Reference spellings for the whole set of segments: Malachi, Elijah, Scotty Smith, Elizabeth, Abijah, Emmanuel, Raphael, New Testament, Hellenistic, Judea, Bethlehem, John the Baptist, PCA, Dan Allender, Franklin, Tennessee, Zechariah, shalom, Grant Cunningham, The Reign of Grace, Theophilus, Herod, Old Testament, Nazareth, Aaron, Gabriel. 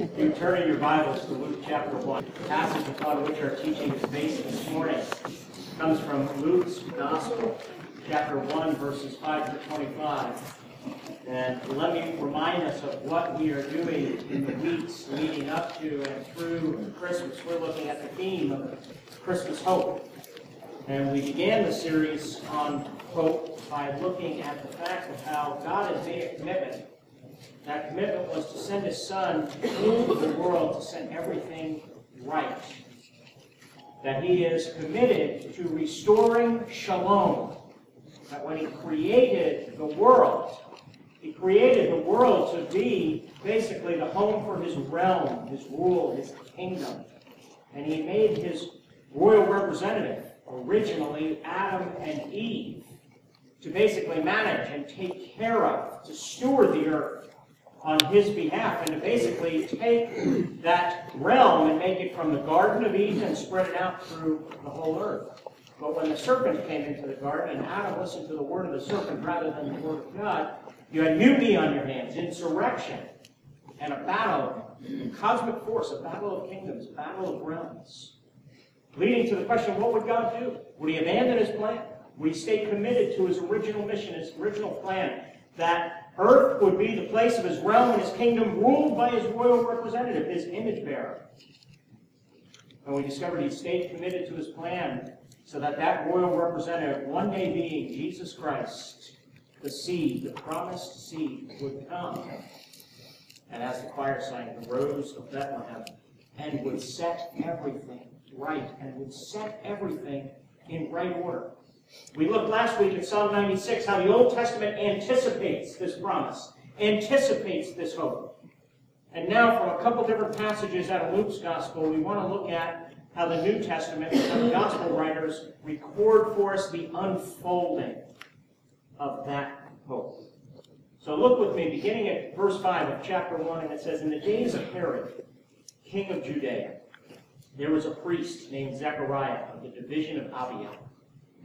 and turn in your Bibles to Luke chapter 1. The passage upon which our teaching is based this morning comes from Luke's Gospel, chapter 1, verses 5 to 25. And let me remind us of what we are doing in the weeks leading up to and through Christmas. We're looking at the theme of Christmas hope. And we began the series on hope by looking at the fact of how God had made a commitment. That commitment was to send His Son into the world to set everything right. That He is committed to restoring shalom. That when He created the world, He created the world to be basically the home for His realm, His rule, His kingdom. And He made His royal representative, originally Adam and Eve, to basically manage and take care of, to steward the earth on His behalf, and to basically take that realm and make it from the Garden of Eden and spread it out through the whole earth. But when the serpent came into the garden and Adam listened to the word of the serpent rather than the word of God, you had mutiny on your hands, insurrection, and a battle, a cosmic force, a battle of kingdoms, a battle of realms, leading to the question, what would God do? Would He abandon His plan? Would He stay committed to His original mission, His original plan, that earth would be the place of His realm and His kingdom ruled by His royal representative, His image bearer? And we discovered He stayed committed to His plan so that that royal representative, one day being Jesus Christ, the seed, the promised seed, would come. And as the fire sign, the rose of Bethlehem, and would set everything right, and would set everything in right order. We looked last week at Psalm 96, how the Old Testament anticipates this promise, anticipates this hope. And now from a couple different passages out of Luke's Gospel, we want to look at how the New Testament and the Gospel writers record for us the unfolding of that hope. So look with me, beginning at verse 5 of chapter 1, and it says, "In the days of Herod, king of Judea, there was a priest named Zechariah of the division of Abijah.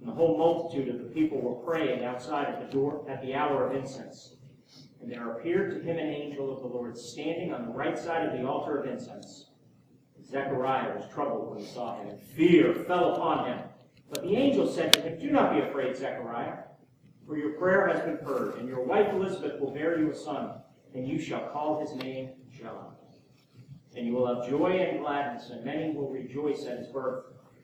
And the whole multitude of the people were praying outside at the door at the hour of incense. And there appeared to him an angel of the Lord standing on the right side of the altar of incense. Zechariah was troubled when he saw him, and fear fell upon him. But the angel said to him, 'Do not be afraid, Zechariah, for your prayer has been heard, and your wife Elizabeth will bear you a son, and you shall call his name John. And you will have joy and gladness, and many will rejoice at his birth.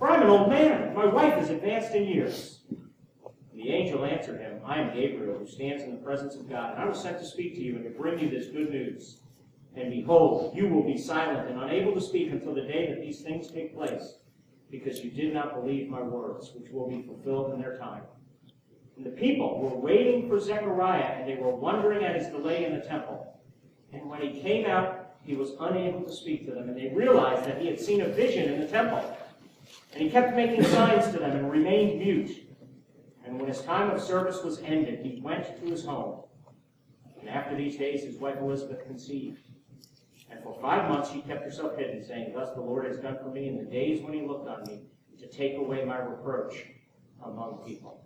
For I am an old man, and my wife is advanced in years.' The angel answered him, 'I am Gabriel, who stands in the presence of God, and I was sent to speak to you and to bring you this good news. And behold, you will be silent and unable to speak until the day that these things take place, because you did not believe my words, which will be fulfilled in their time.' And the people were waiting for Zechariah, and they were wondering at his delay in the temple. And when he came out, he was unable to speak to them, and they realized that he had seen a vision in the temple. And he kept making signs to them and remained mute. And when his time of service was ended, he went to his home. And after these days, his wife Elizabeth conceived. And for 5 months she kept herself hidden, saying, 'Thus the Lord has done for me in the days when he looked on me to take away my reproach among people.'"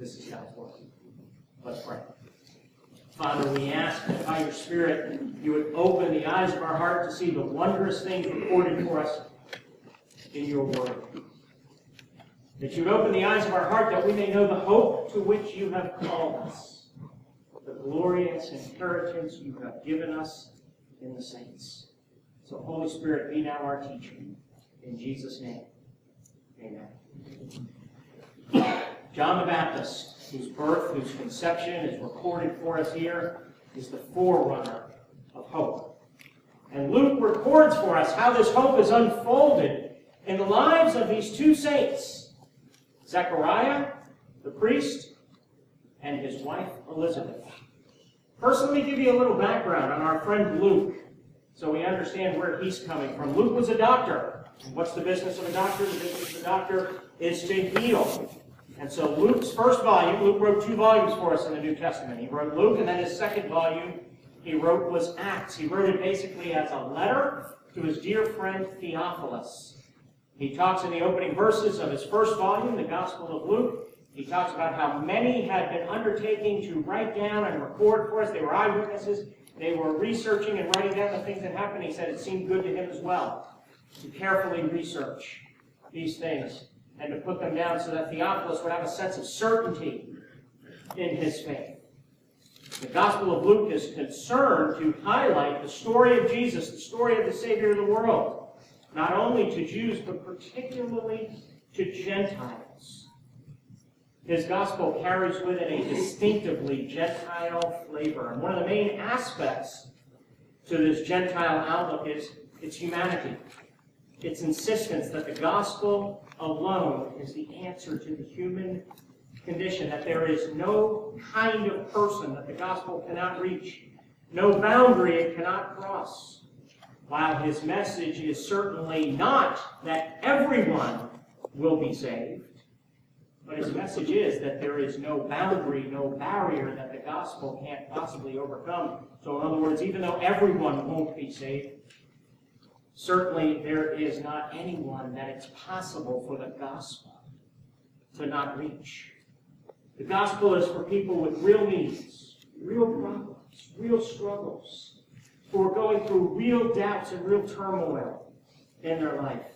This is God's word. Let's pray. Father, we ask that by your Spirit, you would open the eyes of our heart to see the wondrous things recorded for us in your word. That you would open the eyes of our heart that we may know the hope to which you have called us, the glorious inheritance you have given us in the saints. So, Holy Spirit, be now our teacher. In Jesus' name, amen. John the Baptist, whose birth, whose conception is recorded for us here, is the forerunner of hope. And Luke records for us how this hope is unfolded in the lives of these two saints, Zechariah, the priest, and his wife, Elizabeth. First, let me give you a little background on our friend Luke, so we understand where he's coming from. Luke was a doctor. And what's the business of a doctor? The business of a doctor is to heal. And so Luke's first volume, Luke wrote two volumes for us in the New Testament. He wrote Luke, and then his second volume he wrote was Acts. He wrote it basically as a letter to his dear friend Theophilus. He talks in the opening verses of his first volume, the Gospel of Luke. He talks about how many had been undertaking to write down and record for us. They were eyewitnesses. They were researching and writing down the things that happened. He said it seemed good to him as well to carefully research these things and to put them down so that Theophilus would have a sense of certainty in his faith. The Gospel of Luke is concerned to highlight the story of Jesus, the story of the Savior of the world, not only to Jews, but particularly to Gentiles. His Gospel carries with it a distinctively Gentile flavor. And one of the main aspects to this Gentile outlook is its humanity, its insistence that the Gospel alone is the answer to the human condition, that there is no kind of person that the gospel cannot reach, no boundary it cannot cross. While his message is certainly not that everyone will be saved, but his message is that there is no boundary, no barrier that the gospel can't possibly overcome. So in other words, even though everyone won't be saved, certainly there is not anyone that it's possible for the gospel to not reach. The gospel is for people with real needs, real problems, real struggles, who are going through real doubts and real turmoil in their life.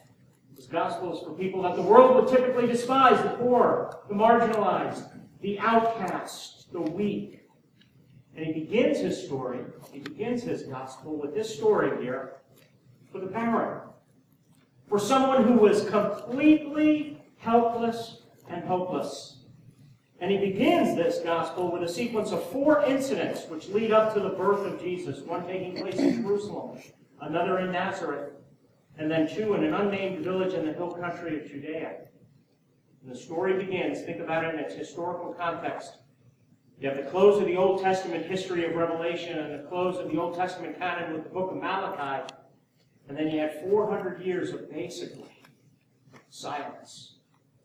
This gospel is for people that the world would typically despise, the poor, the marginalized, the outcast, the weak. And he begins his story, he begins his gospel with this story here for the parent, for someone who was completely helpless and hopeless. And he begins this gospel with a sequence of four incidents which lead up to the birth of Jesus, one taking place in Jerusalem, another in Nazareth, and then two in an unnamed village in the hill country of Judea. And the story begins, think about it in its historical context. You have the close of the Old Testament history of Revelation and the close of the Old Testament canon with the book of Malachi, and then you had 400 years of basically silence.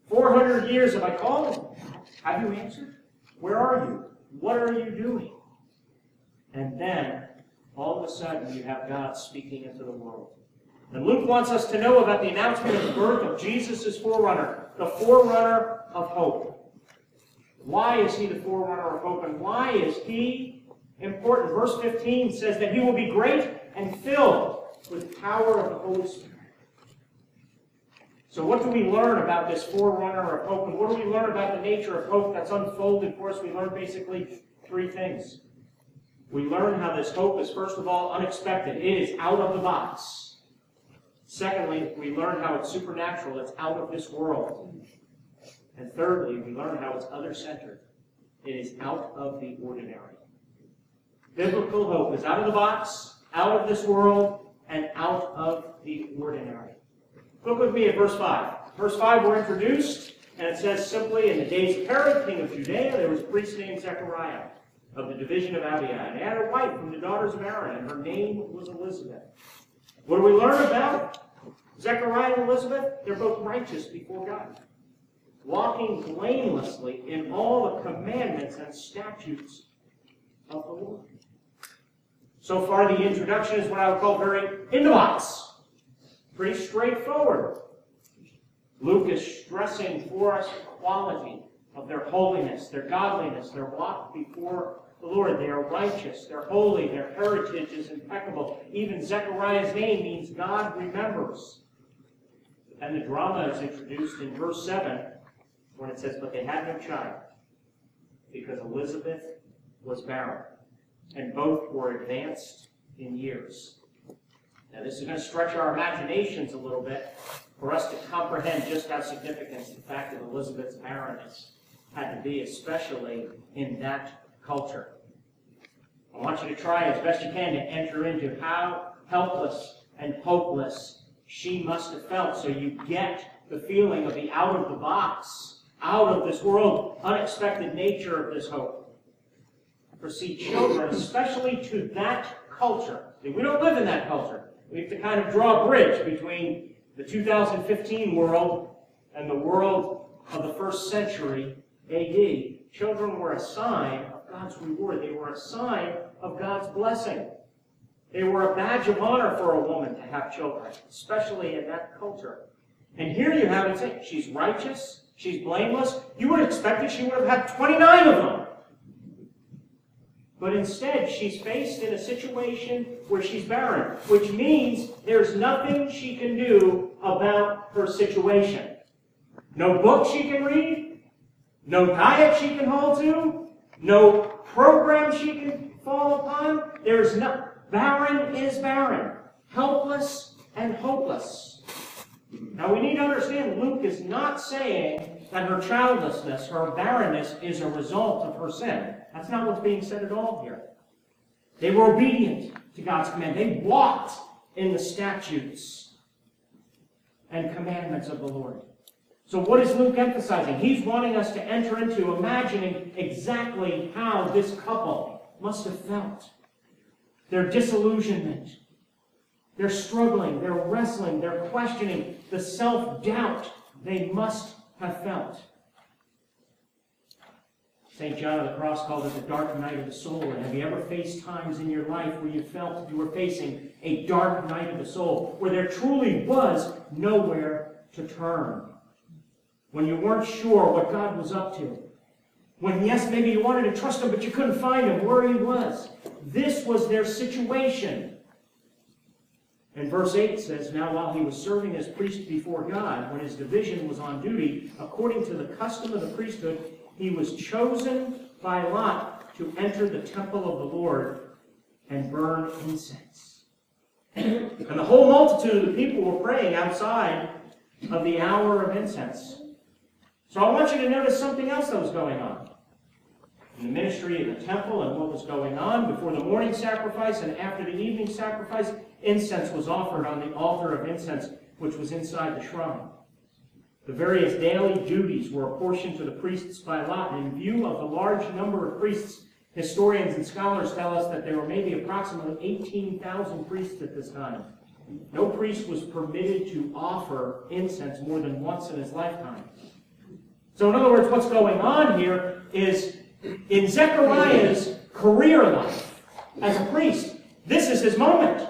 400 years have I called? Have you answered? Where are you? What are you doing? And then, all of a sudden, you have God speaking into the world. And Luke wants us to know about the announcement of the birth of Jesus' forerunner, the forerunner of hope. Why is he the forerunner of hope, and why is he important? Verse 15 says that he will be great and filled with the power of the Holy Spirit. So what do we learn about this forerunner of hope? And what do we learn about the nature of hope that's unfolded for us? We learn basically three things. We learn how this hope is, first of all, unexpected. It is out of the box. Secondly, we learn how it's supernatural. It's out of this world. And thirdly, we learn how it's other-centered. It is out of the ordinary. Biblical hope is out of the box, out of this world, and out of the ordinary. Look with me at verse 5. Verse 5, we're introduced, and it says simply, in the days of Herod, king of Judea, there was a priest named Zechariah of the division of Abijah, and he had a wife from the daughters of Aaron, and her name was Elizabeth. What do we learn about Zechariah and Elizabeth? They're both righteous before God, walking blamelessly in all the commandments and statutes of the Lord. So far, the introduction is what I would call very in the box. Pretty straightforward. Luke is stressing for us the quality of their holiness, their godliness, their walk before the Lord. They are righteous, they're holy, their heritage is impeccable. Even Zechariah's name means God remembers. And the drama is introduced in verse 7 when it says, but they had no child because Elizabeth was barren, and both were advanced in years. Now, this is going to stretch our imaginations a little bit for us to comprehend just how significant the fact of Elizabeth's barrenness had to be, especially in that culture. I want you to try as best you can to enter into how helpless and hopeless she must have felt, so you get the feeling of the out of the box, out of this world, unexpected nature of this hope. For see, children, especially to that culture, we don't live in that culture. We have to kind of draw a bridge between the 2015 world and the world of the first century AD. Children were a sign of God's reward. They were a sign of God's blessing. They were a badge of honor for a woman to have children, especially in that culture. And here you have it. She's righteous. She's blameless. You would expect that she would have had 29 of them. But instead, she's faced in a situation where she's barren, which means there's nothing she can do about her situation. No book she can read, no diet she can hold to, no program she can fall upon. There's no... barren is barren, helpless and hopeless. Now we need to understand Luke is not saying that her childlessness, her barrenness, is a result of her sin. That's not what's being said at all here. They were obedient to God's command. They walked in the statutes and commandments of the Lord. So what is Luke emphasizing? He's wanting us to enter into imagining exactly how this couple must have felt. Their disillusionment, their struggling, their wrestling, their questioning, the self-doubt they must have felt. St. John of the Cross called it the dark night of the soul. And have you ever faced times in your life where you felt you were facing a dark night of the soul, where there truly was nowhere to turn? When you weren't sure what God was up to? When, yes, maybe you wanted to trust Him, but you couldn't find Him where He was? This was their situation. And verse 8 says, now while he was serving as priest before God, when his division was on duty, according to the custom of the priesthood, he was chosen by lot to enter the temple of the Lord and burn incense. And the whole multitude of the people were praying outside of the hour of incense. So I want you to notice something else that was going on. In the ministry of the temple and what was going on before the morning sacrifice and after the evening sacrifice, incense was offered on the altar of incense, which was inside the shrine. The various daily duties were apportioned to the priests by lot. In view of the large number of priests, historians and scholars tell us that there were maybe approximately 18,000 priests at this time. No priest was permitted to offer incense more than once in his lifetime. So in other words, what's going on here is, in Zechariah's career life as a priest, this is his moment.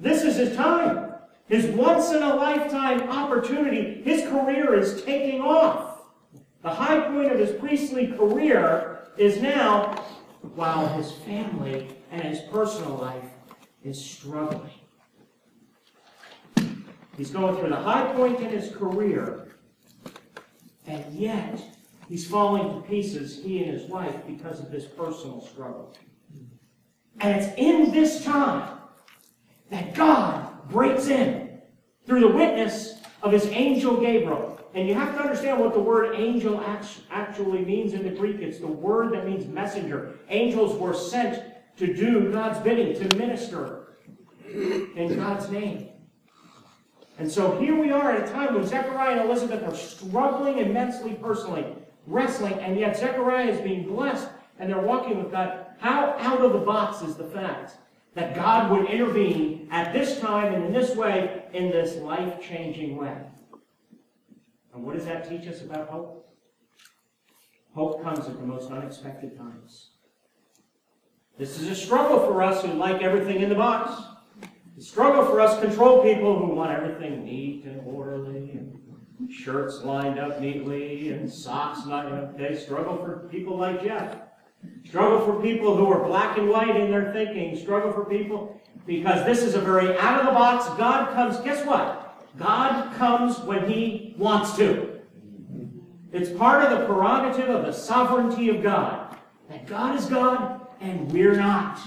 This is his time. His once-in-a-lifetime opportunity. His career is taking off. The high point of his priestly career is now, while his family and his personal life is struggling. He's going through the high point in his career, and yet he's falling to pieces, he and his wife, because of this personal struggle. And it's in this time that God breaks in through the witness of his angel Gabriel. And you have to understand what the word angel actually means in the Greek. It's the word that means messenger. Angels were sent to do God's bidding, to minister in God's name. And so here we are at a time when Zechariah and Elizabeth are struggling immensely personally, wrestling, and yet Zechariah is being blessed, and they're walking with God. How out of the box is the fact that God would intervene at this time and in this way, in this life-changing way? And what does that teach us about hope? Hope comes at the most unexpected times. This is a struggle for us who like everything in the box. The struggle for us control people who want everything neat and orderly, and shirts lined up neatly, and socks lined up. They struggle for people like Jeff. Struggle for people who are black and white in their thinking. Struggle for people, because this is a very out-of-the-box. God comes, guess what? God comes when He wants to. It's part of the prerogative of the sovereignty of God, that God is God and we're not.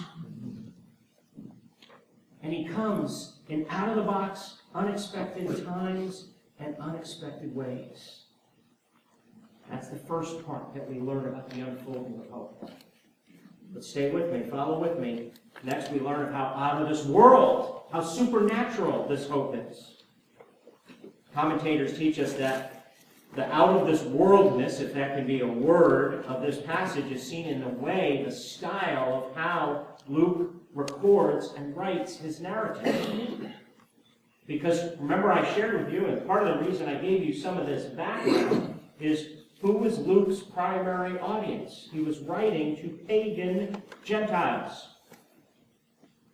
And He comes in out-of-the-box, unexpected times and unexpected ways. That's the first part that we learn about the unfolding of hope. But stay with me, follow with me. Next we learn how out of this world, how supernatural this hope is. Commentators teach us that the out of this worldness, if that can be a word, of this passage is seen in the way, the style of how Luke records and writes his narrative. Because remember I shared with you, and part of the reason I gave you some of this background is who was Luke's primary audience? He was writing to pagan Gentiles.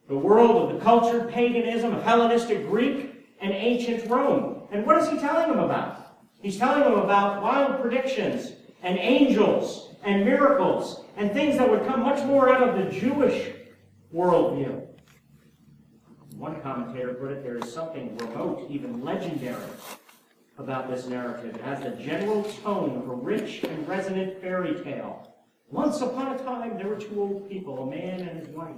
The world of the cultured paganism of Hellenistic Greek and ancient Rome. And what is he telling them about? He's telling them about wild predictions and angels and miracles and things that would come much more out of the Jewish worldview. One commentator put it, there is something remote, even legendary, about this narrative. It has the general tone of a rich and resonant fairy tale. Once upon a time, there were two old people, a man and his wife.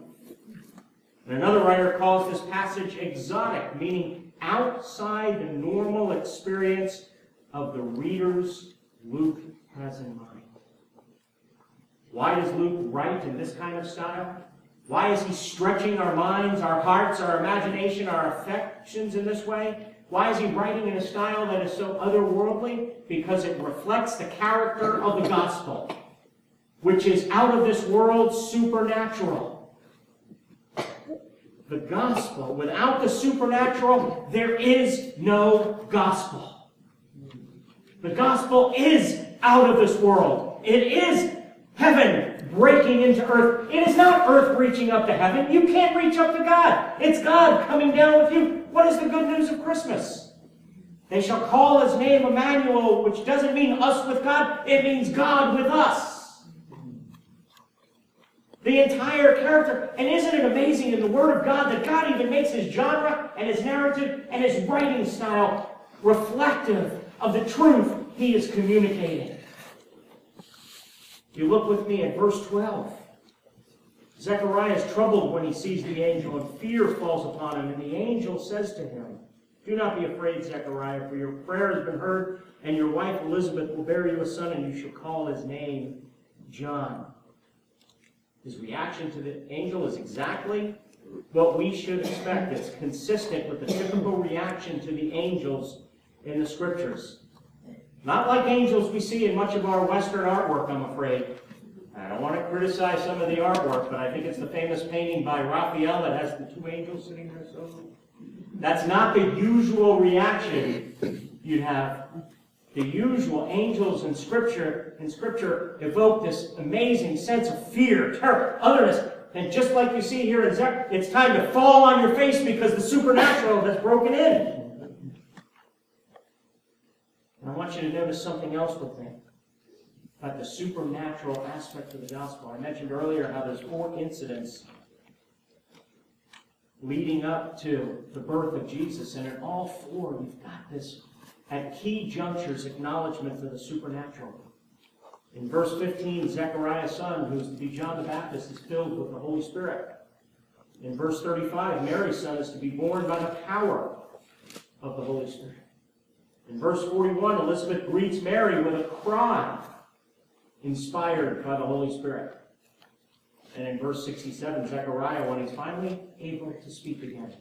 And another writer calls this passage exotic, meaning outside the normal experience of the readers Luke has in mind. Why does Luke write in this kind of style? Why is he stretching our minds, our hearts, our imagination, our affections in this way? Why is he writing in a style that is so otherworldly? Because it reflects the character of the gospel, which is out of this world, supernatural. The gospel, without the supernatural, there is no gospel. The gospel is out of this world. It is heaven breaking into earth. It is not earth reaching up to heaven. You can't reach up to God. It's God coming down with you. What is the good news of Christmas? They shall call his name Emmanuel, which doesn't mean us with God. It means God with us. The entire character. And isn't it amazing in the Word of God that God even makes his genre and his narrative and his writing style reflective of the truth he is communicating? You look with me at verse 12. Zechariah is troubled when he sees the angel, and fear falls upon him. And the angel says to him, "Do not be afraid, Zechariah, for your prayer has been heard, and your wife Elizabeth will bear you a son, and you shall call his name John." His reaction to the angel is exactly what we should expect. It's consistent with the typical reaction to the angels in the Scriptures. Not like angels we see in much of our Western artwork, I'm afraid. I don't want to criticize some of the artwork, but I think it's the famous painting by Raphael that has the two angels sitting there. So that's not the usual reaction you'd have. The usual angels in Scripture evoke this amazing sense of fear, terror, otherness. And just like you see here in Zechariah, it's time to fall on your face because the supernatural has broken in. I want you to notice something else with me about the supernatural aspect of the gospel. I mentioned earlier how there's four incidents leading up to the birth of Jesus, and in all four, you've got this at key junctures acknowledgement for the supernatural. In verse 15, Zechariah's son, who's to be John the Baptist, is filled with the Holy Spirit. In verse 35, Mary's son is to be born by the power of the Holy Spirit. In verse 41, Elizabeth greets Mary with a cry inspired by the Holy Spirit. And in verse 67, Zechariah, when he's finally able to speak again,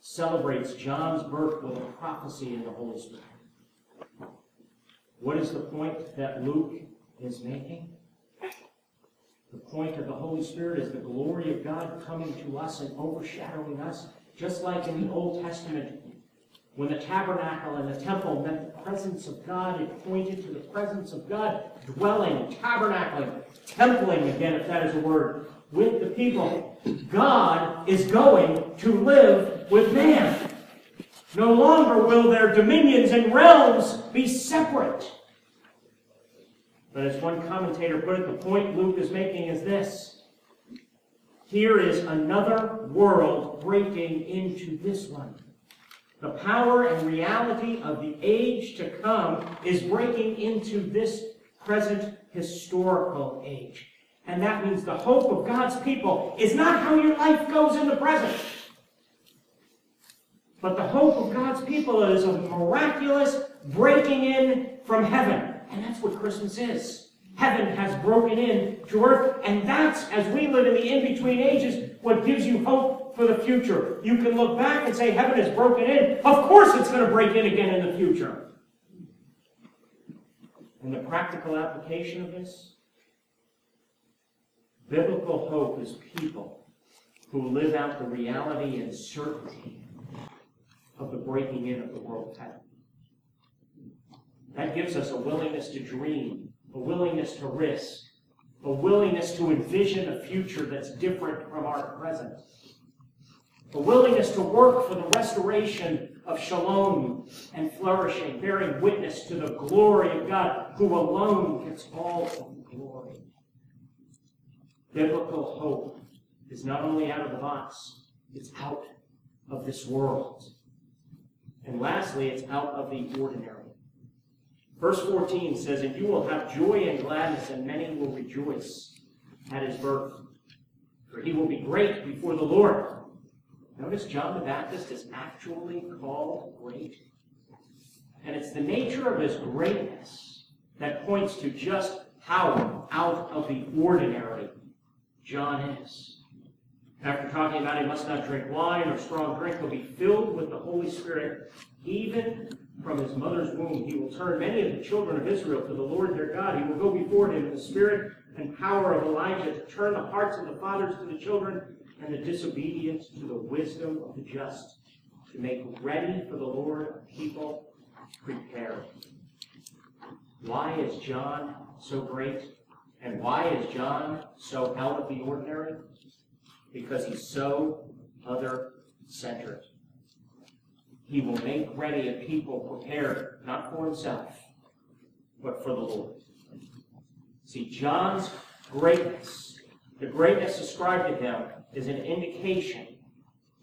celebrates John's birth with a prophecy in the Holy Spirit. What is the point that Luke is making? The point of the Holy Spirit is the glory of God coming to us and overshadowing us, just like in the Old Testament. When the tabernacle and the temple meant the presence of God, it pointed to the presence of God dwelling, tabernacling, templing, again, if that is a word, with the people. God is going to live with man. No longer will their dominions and realms be separate. But as one commentator put it, the point Luke is making is this. Here is another world breaking into this one. The power and reality of the age to come is breaking into this present historical age. And that means the hope of God's people is not how your life goes in the present. But the hope of God's people is a miraculous breaking in from heaven. And that's what Christmas is. Heaven has broken in to earth, and that's, as we live in the in-between ages, what gives you hope for the future. You can look back and say, heaven has broken in. Of course it's going to break in again in the future. And the practical application of this? Biblical hope is people who live out the reality and certainty of the breaking in of the world of heaven. That gives us a willingness to dream, a willingness to risk, a willingness to envision a future that's different from our present, a willingness to work for the restoration of shalom and flourishing, bearing witness to the glory of God, who alone gets all of the glory. Biblical hope is not only out of the box, it's out of this world. And lastly, it's out of the ordinary. Verse 14 says, and you will have joy and gladness, and many will rejoice at his birth, for he will be great before the Lord. Notice John the Baptist is actually called great. And it's the nature of his greatness that points to just how out of the ordinary John is. After talking about he must not drink wine or strong drink, he'll be filled with the Holy Spirit. Even from his mother's womb, he will turn many of the children of Israel to the Lord their God. He will go before him in the spirit and power of Elijah to turn the hearts of the fathers to the children and the disobedient to the wisdom of the just, to make ready for the Lord a people prepared. Why is John so great? And why is John so out of the ordinary? Because he's so other-centered. He will make ready a people prepared, not for himself, but for the Lord. See, John's greatness, the greatness ascribed to him, is an indication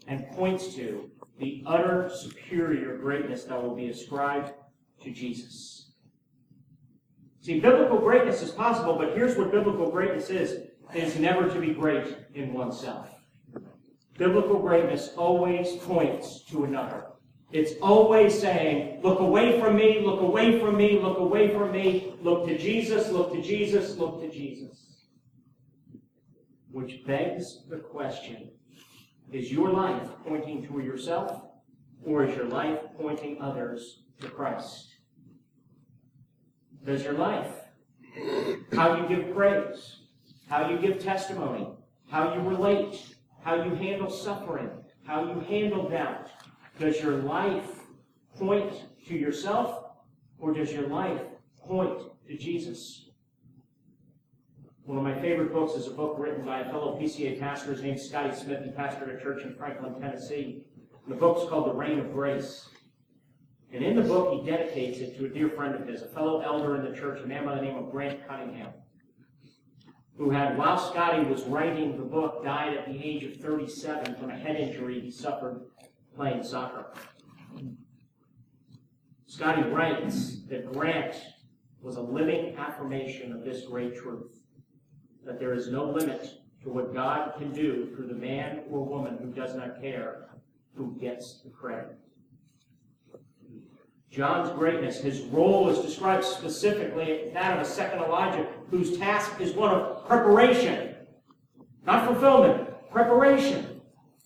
and points to the utter superior greatness that will be ascribed to Jesus. See, biblical greatness is possible, but here's what biblical greatness is. It's never to be great in oneself. Biblical greatness always points to another. It's always saying, look away from me, look away from me, look away from me, look to Jesus, look to Jesus, look to Jesus. Which begs the question, is your life pointing to yourself, or is your life pointing others to Christ? Does your life, how you give praise, how you give testimony, how you relate, how you handle suffering, how you handle doubt, does your life point to yourself, or does your life point to Jesus? One of my favorite books is a book written by a fellow PCA pastor named Scotty Smith. He pastored a church in Franklin, Tennessee. The book's called The Reign of Grace. And in the book, he dedicates it to a dear friend of his, a fellow elder in the church, a man by the name of Grant Cunningham, who had, while Scotty was writing the book, died at the age of 37 from a head injury he suffered playing soccer. Scotty writes that Grant was a living affirmation of this great truth, that there is no limit to what God can do through the man or woman who does not care who gets the credit. John's greatness, his role is described specifically as that of a second Elijah, whose task is one of preparation, not fulfillment, preparation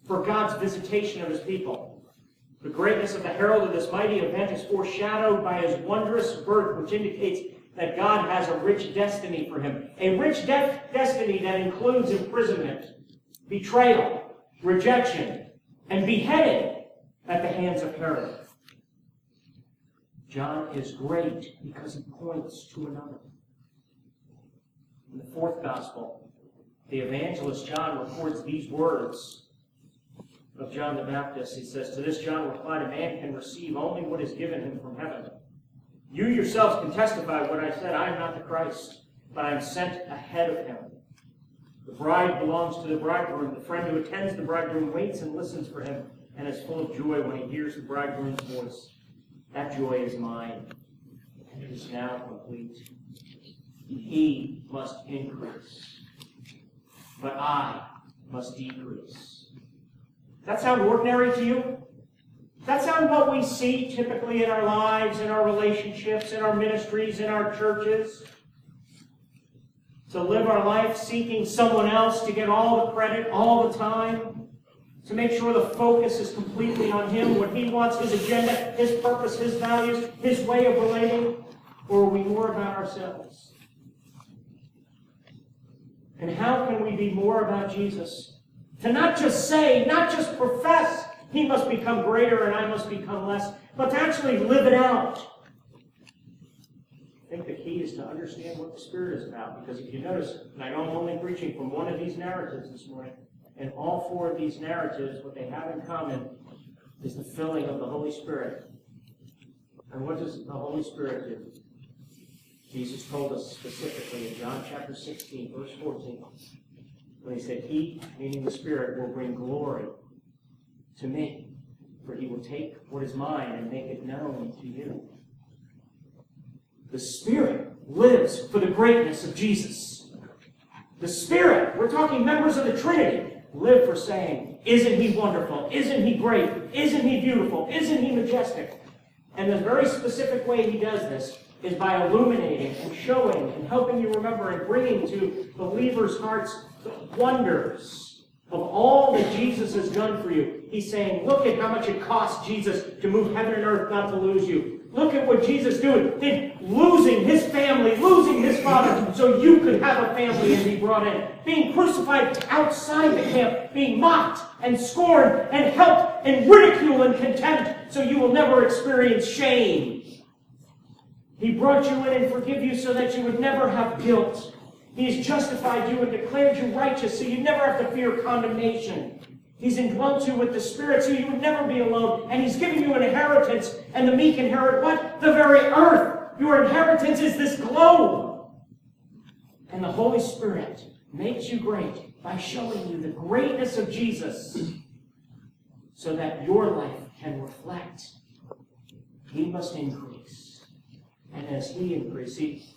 for God's visitation of his people. The greatness of the herald of this mighty event is foreshadowed by his wondrous birth, which indicates that God has a rich destiny for him. A rich destiny that includes imprisonment, betrayal, rejection, and beheading at the hands of Herod. John is great because he points to another. In the fourth gospel, the evangelist John records these words of John the Baptist. He says, to this John replied, a man can receive only what is given him from heaven. You yourselves can testify what I said. I am not the Christ, but I am sent ahead of him. The bride belongs to the bridegroom. The friend who attends the bridegroom waits and listens for him and is full of joy when he hears the bridegroom's voice. That joy is mine, and it is now complete. He must increase, but I must decrease. Does that sound ordinary to you? That's not what we see typically in our lives, in our relationships, in our ministries, in our churches. To live our life seeking someone else to get all the credit all the time. To make sure the focus is completely on him, what he wants, his agenda, his purpose, his values, his way of relating. Or are we more about ourselves? And how can we be more about Jesus? To not just say, not just profess, he must become greater and I must become less, but to actually live it out. I think the key is to understand what the Spirit is about. Because if you notice, and I know I'm only preaching from one of these narratives this morning, and all four of these narratives, what they have in common is the filling of the Holy Spirit. And what does the Holy Spirit do? Jesus told us specifically in John chapter 16, verse 14, when he said, he, meaning the Spirit, will bring glory to me, for he will take what is mine and make it known to you. The Spirit lives for the greatness of Jesus. The Spirit, we're talking members of the Trinity, live for saying, isn't he wonderful? Isn't he great? Isn't he beautiful? Isn't he majestic? And the very specific way he does this is by illuminating and showing and helping you remember and bringing to believers' hearts the wonders of all that Jesus has done for you. He's saying, look at how much it cost Jesus to move heaven and earth not to lose you. Look at what Jesus did, losing his family, losing his father, so you could have a family and be brought in. Being crucified outside the camp, being mocked and scorned and helped and ridiculed and contempt, so you will never experience shame. He brought you in and forgave you so that you would never have guilt. He has justified you and declared you righteous so you never have to fear condemnation. He's indwelt you with the Spirit so you would never be alone. And he's given you an inheritance. And the meek inherit what? The very earth. Your inheritance is this globe. And the Holy Spirit makes you great by showing you the greatness of Jesus so that your life can reflect. He must increase. And as he increases,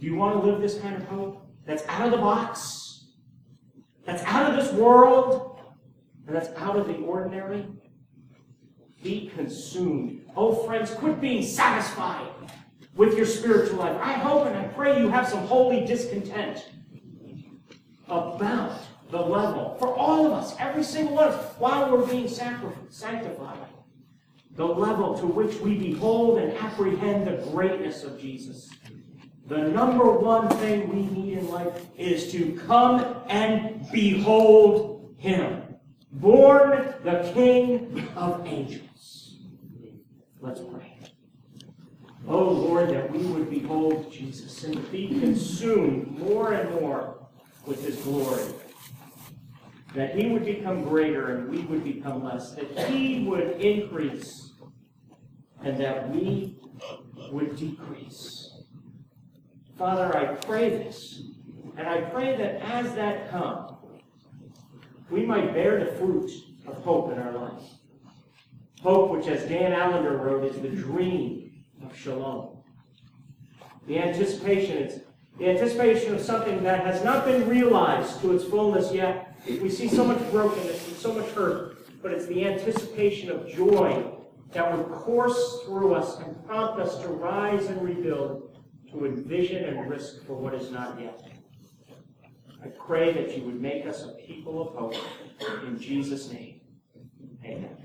do you want to live this kind of hope? That's out of the box. That's out of this world. And that's out of the ordinary. Be consumed. Oh, friends, quit being satisfied with your spiritual life. I hope and I pray you have some holy discontent about the level. For all of us, every single one of us, while we're being sanctified, the level to which we behold and apprehend the greatness of Jesus. The number one thing we need in life is to come and behold him. Born the King of angels. Let's pray. Oh Lord, that we would behold Jesus and be consumed more and more with his glory. That he would become greater and we would become less. That he would increase and that we would decrease. Father, I pray this. And I pray that as that comes, we might bear the fruit of hope in our life. Hope, which as Dan Allender wrote, is the dream of shalom. The anticipation of something that has not been realized to its fullness yet. We see so much brokenness and so much hurt, but it's the anticipation of joy that would course through us and prompt us to rise and rebuild, to envision and risk for what is not yet. I pray that you would make us a people of hope. In Jesus' name, amen.